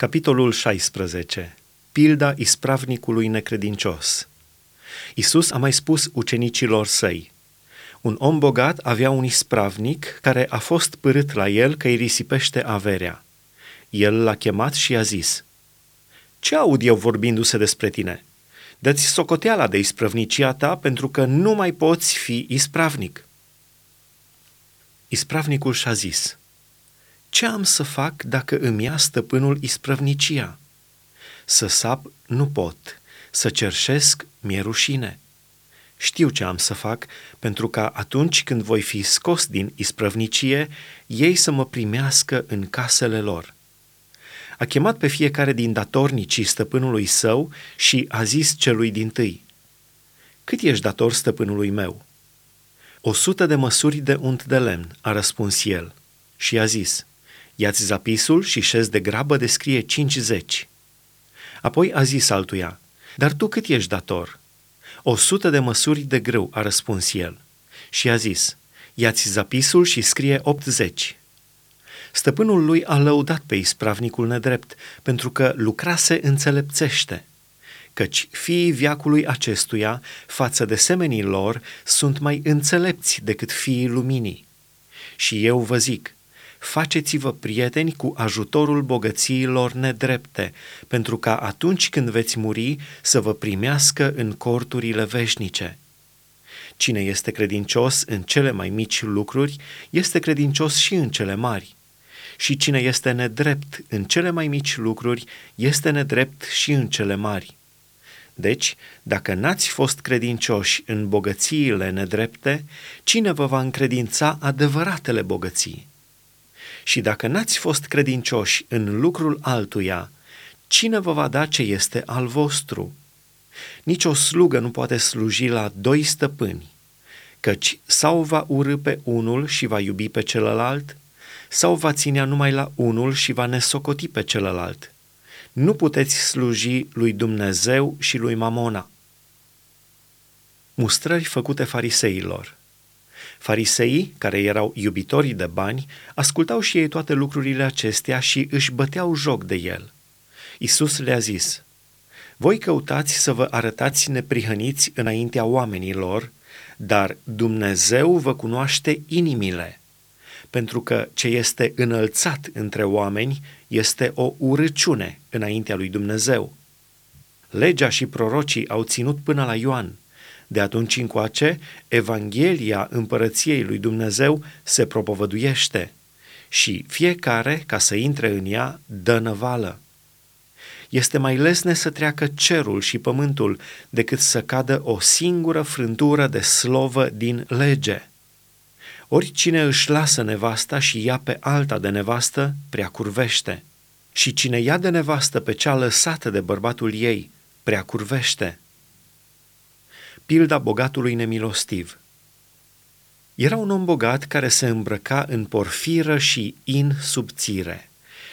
Capitolul 16. Pilda ispravnicului necredincios. Iisus a mai spus ucenicilor săi: un om bogat avea un ispravnic care a fost părât la el că îi risipește averea. El l-a chemat și i-a zis: ce aud eu vorbindu-se despre tine? Dă-ți socoteala de ispravnicia ta, pentru că nu mai poți fi ispravnic. Ispravnicul și-a zis: ce am să fac dacă îmi ia stăpânul ispravnicia? Să sap nu pot, să cerșesc mi-e rușine. Știu ce am să fac, pentru ca atunci când voi fi scos din isprăvnicie, ei să mă primească în casele lor. A chemat pe fiecare din datornicii stăpânului său și a zis celui dintâi: cât ești dator stăpânului meu? 100 de măsuri de unt de lemn, a răspuns el, și a zis: ia-ți zapisul și șezi de grabă de scrie 50. Apoi a zis altuia: dar tu cât ești dator? 100 de măsuri de grâu, a răspuns el, și a zis: ia-ți zapisul și scrie 80. Stăpânul lui a lăudat pe ispravnicul nedrept, pentru că lucrase înțelepțește, căci fiii veacului acestuia, față de semenii lor, sunt mai înțelepți decât fiii luminii. Și eu vă zic, faceți-vă prieteni cu ajutorul bogățiilor nedrepte, pentru ca atunci când veți muri să vă primească în corturile veșnice. Cine este credincios în cele mai mici lucruri, este credincios și în cele mari. Și cine este nedrept în cele mai mici lucruri, este nedrept și în cele mari. Deci, dacă n-ați fost credincioși în bogățiile nedrepte, cine vă va încredința adevăratele bogății? Și dacă n-ați fost credincioși în lucrul altuia, cine vă va da ce este al vostru? Nici o slugă nu poate sluji la 2 stăpâni, căci sau va urî pe unul și va iubi pe celălalt, sau va ținea numai la unul și va nesocoti pe celălalt. Nu puteți sluji lui Dumnezeu și lui Mamona. Mustrări făcute fariseilor. Fariseii, care erau iubitorii de bani, ascultau și ei toate lucrurile acestea și își băteau joc de el. Iisus le-a zis: voi căutați să vă arătați neprihăniți înaintea oamenilor, dar Dumnezeu vă cunoaște inimile, pentru că ce este înălțat între oameni este o urâciune înaintea lui Dumnezeu. Legea și prorocii au ținut până la Ioan. De atunci încoace, Evanghelia împărăției lui Dumnezeu se propovăduiește și fiecare, ca să intre în ea, dă năvală. Este mai lesne să treacă cerul și pământul decât să cadă o singură frântură de slovă din lege. Oricine își lasă nevasta și ia pe alta de nevastă, prea curvește. Și cine ia de nevastă pe cea lăsată de bărbatul ei, prea curvește. Pilda bogatului nemilostiv. Era un om bogat care se îmbrăca în porfiră și in subțire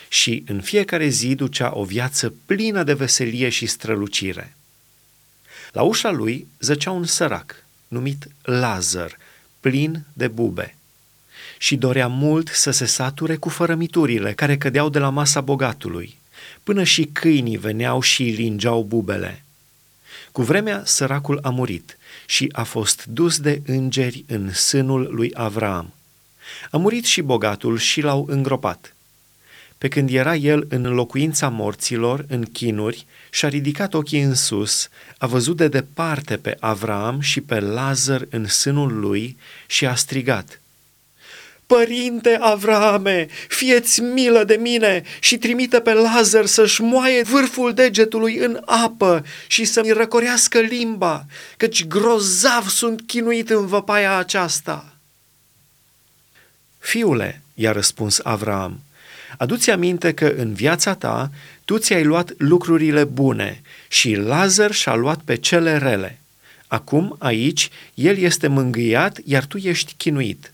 și în fiecare zi ducea o viață plină de veselie și strălucire. La ușa lui zăcea un sărac, numit Lazar, plin de bube, și dorea mult să se sature cu fărămiturile care cădeau de la masa bogatului, până și câinii veneau și lingeau bubele. Cu vremea, săracul a murit și a fost dus de îngeri în sânul lui Avram. A murit și bogatul și l-au îngropat. Pe când era el în locuința morților, în chinuri, și-a ridicat ochii în sus, a văzut de departe pe Avram și pe Lazar în sânul lui și a strigat: părinte Avrame, fie-ți milă de mine și trimite pe Lazar să-și moaie vârful degetului în apă și să-mi răcorească limba, căci grozav sunt chinuit în văpaia aceasta. Fiule, i-a răspuns Avram, adu-ți aminte că în viața ta tu ți-ai luat lucrurile bune și Lazar și-a luat pe cele rele. Acum, aici, el este mângâiat, iar tu ești chinuit.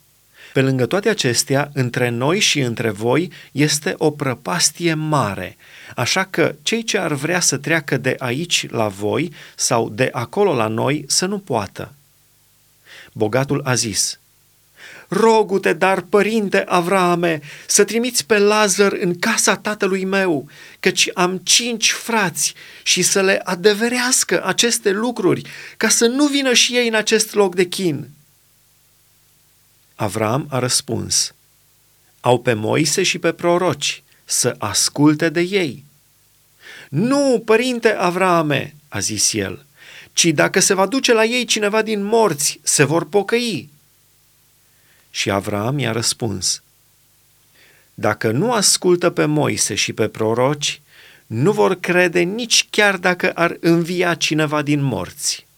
Pe lângă toate acestea, între noi și între voi este o prăpastie mare, așa că cei ce ar vrea să treacă de aici la voi sau de acolo la noi să nu poată. Bogatul a zis: rogu-te, dar, părinte Avrame, să trimiți pe Lazar în casa tatălui meu, căci am 5 frați și să le adeverească aceste lucruri, ca să nu vină și ei în acest loc de chin." Avram a răspuns: "Au pe Moise și pe proroci, să asculte de ei." "Nu, părinte Avrame," a zis el, "ci dacă se va duce la ei cineva din morți, se vor pocăi." Și Avram i-a răspuns: "Dacă nu ascultă pe Moise și pe proroci, nu vor crede nici chiar dacă ar învia cineva din morți."